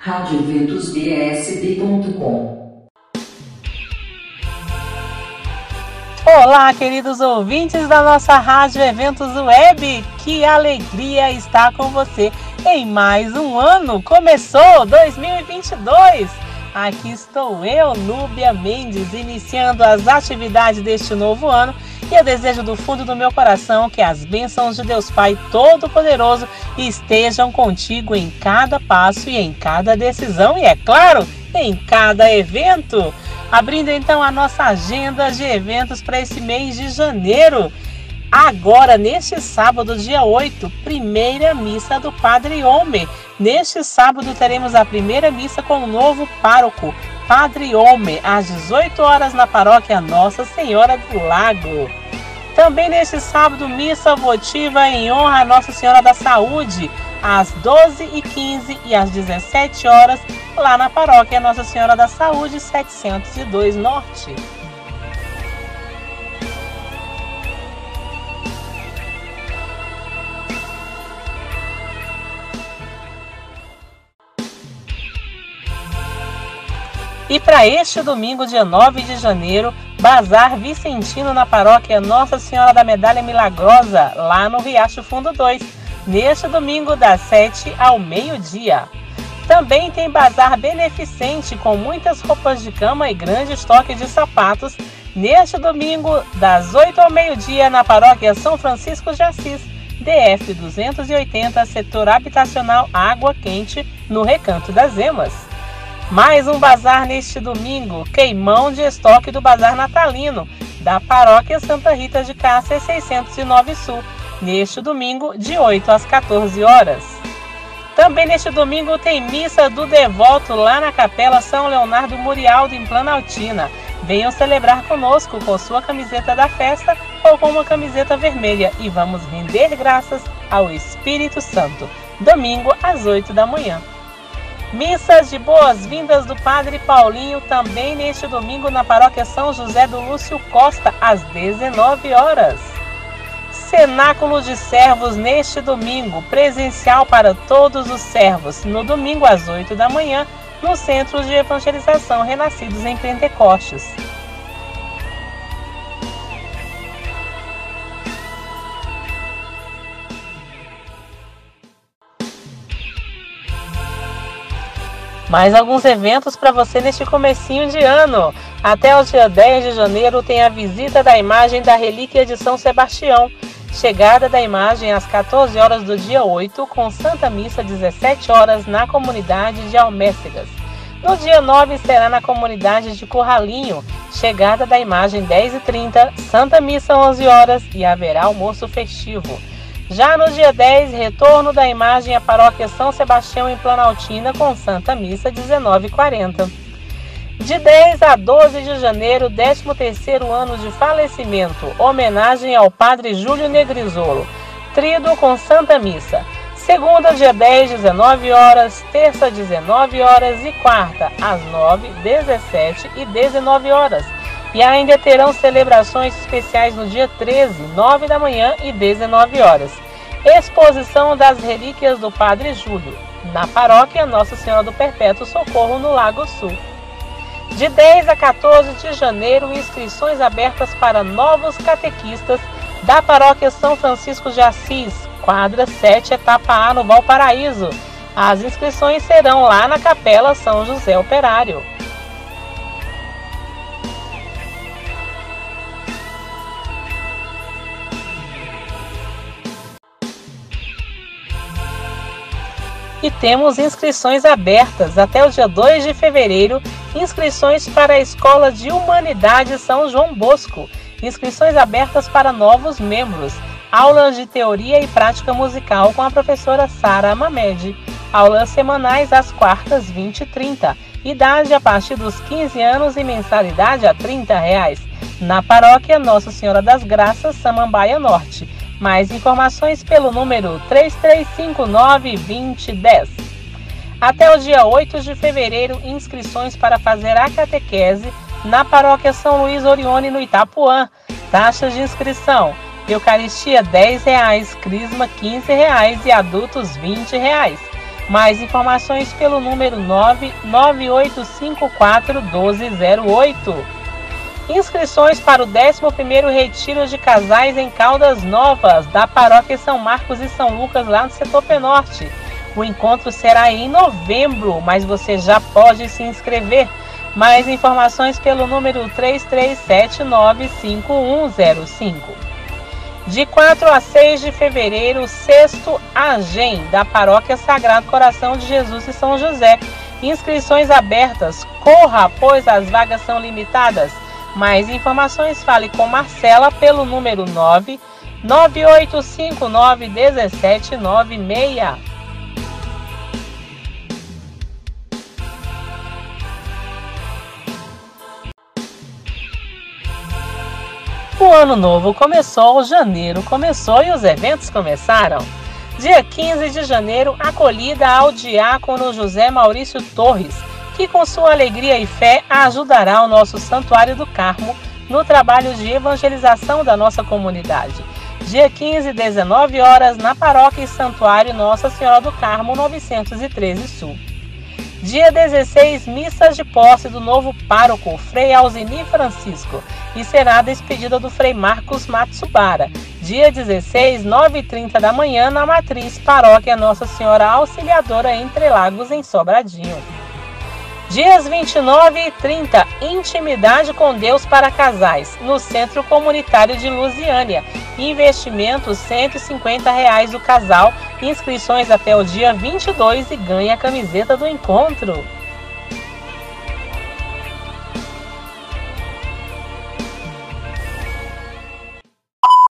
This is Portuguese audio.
RádioEventosBSB.com. Olá, queridos ouvintes da nossa Rádio Eventos Web, que alegria estar com você em mais um ano. Começou 2022. Aqui estou eu, Núbia Mendes, iniciando as atividades deste novo ano, e eu desejo do fundo do meu coração que as bênçãos de Deus Pai Todo-Poderoso estejam contigo em cada passo e em cada decisão e, é claro, em cada evento. Abrindo então a nossa agenda de eventos para esse mês de janeiro. Agora, neste sábado, dia 8, primeira missa do Padre Homem. Neste sábado teremos a primeira missa com o novo pároco, Padre Homem, às 18 horas na paróquia Nossa Senhora do Lago. Também neste sábado, missa votiva em honra a Nossa Senhora da Saúde, às 12h15 e às 17 horas, lá na paróquia Nossa Senhora da Saúde, 702 Norte. E para este domingo, dia 9 de janeiro, Bazar Vicentino na paróquia Nossa Senhora da Medalha Milagrosa, lá no Riacho Fundo 2, neste domingo das 7 ao meio-dia. Também tem bazar beneficente com muitas roupas de cama e grande estoque de sapatos, neste domingo das 8 ao meio-dia na paróquia São Francisco de Assis, DF 280, setor habitacional Água Quente, no Recanto das Emas. Mais um bazar neste domingo, queimão de estoque do Bazar Natalino, da paróquia Santa Rita de Cássia, 609 Sul, neste domingo de 8 às 14 horas. Também neste domingo tem missa do Devoto lá na Capela São Leonardo Murialdo, em Planaltina. Venham celebrar conosco com sua camiseta da festa ou com uma camiseta vermelha e vamos render graças ao Espírito Santo. Domingo às 8 da manhã. Missas de boas-vindas do Padre Paulinho também neste domingo na paróquia São José do Lúcio Costa, às 19 horas. Cenáculo de servos neste domingo, presencial para todos os servos, no domingo às 8 da manhã, no Centro de Evangelização Renascidos em Pentecostes. Mais alguns eventos para você neste comecinho de ano. Até o dia 10 de janeiro tem a visita da imagem da relíquia de São Sebastião. Chegada da imagem às 14 horas do dia 8, com Santa Missa 17 horas na comunidade de Almécegas. No dia 9 será na comunidade de Curralinho. Chegada da imagem 10h30, Santa Missa 11 horas e haverá almoço festivo. Já no dia 10, retorno da imagem à paróquia São Sebastião em Planaltina com Santa Missa 19h40. De 10 a 12 de janeiro, 13º ano de falecimento, homenagem ao Padre Júlio Negrizolo, tríduo com Santa Missa. Segunda, dia 10, 19 horas, terça, 19 horas e quarta, às 9, 17 e 19 horas. E ainda terão celebrações especiais no dia 13, 9 da manhã e 19 horas. Exposição das relíquias do Padre Júlio, na paróquia Nossa Senhora do Perpétuo Socorro, no Lago Sul. De 10 a 14 de janeiro, inscrições abertas para novos catequistas da paróquia São Francisco de Assis, quadra 7, etapa A, no Valparaíso. As inscrições serão lá na Capela São José Operário. E temos inscrições abertas até o dia 2 de fevereiro, inscrições para a Escola de Humanidade São João Bosco, inscrições abertas para novos membros, aulas de teoria e prática musical com a professora Sara Mamed, aulas semanais às quartas 20h30, idade a partir dos 15 anos e mensalidade a R$ 30,00, na paróquia Nossa Senhora das Graças, Samambaia Norte. Mais informações pelo número 3359-2010. Até o dia 8 de fevereiro, inscrições para fazer a catequese na paróquia São Luís Orione, no Itapuã. Taxas de inscrição: Eucaristia R$ 10,00, Crisma R$ 15,00 e adultos R$ 20,00. Mais informações pelo número 99854-1208. Inscrições para o 11º Retiro de Casais em Caldas Novas, da Paróquia São Marcos e São Lucas, lá no setor Penorte. O encontro será em novembro, mas você já pode se inscrever. Mais informações pelo número 33795105. De 4 a 6 de fevereiro, 6º AGEM, da Paróquia Sagrado Coração de Jesus e São José. Inscrições abertas. Corra, pois as vagas são limitadas. Mais informações, fale com Marcela pelo número 998591796. O ano novo começou, janeiro começou e os eventos começaram. Dia 15 de janeiro, acolhida ao diácono José Maurício Torres, que com sua alegria e fé ajudará o nosso Santuário do Carmo no trabalho de evangelização da nossa comunidade. Dia 15, 19 horas, na Paróquia e Santuário Nossa Senhora do Carmo, 913 Sul. Dia 16, missas de posse do novo pároco, Frei Alzenir Francisco, e será a despedida do Frei Marcos Matsubara. Dia 16, 9h30 da manhã, na Matriz, Paróquia Nossa Senhora Auxiliadora Entre Lagos, em Sobradinho. Dias 29 e 30, Intimidade com Deus para Casais, no Centro Comunitário de Lusiânia. Investimento R$ 150,00 o casal, inscrições até o dia 22 e ganha a camiseta do encontro.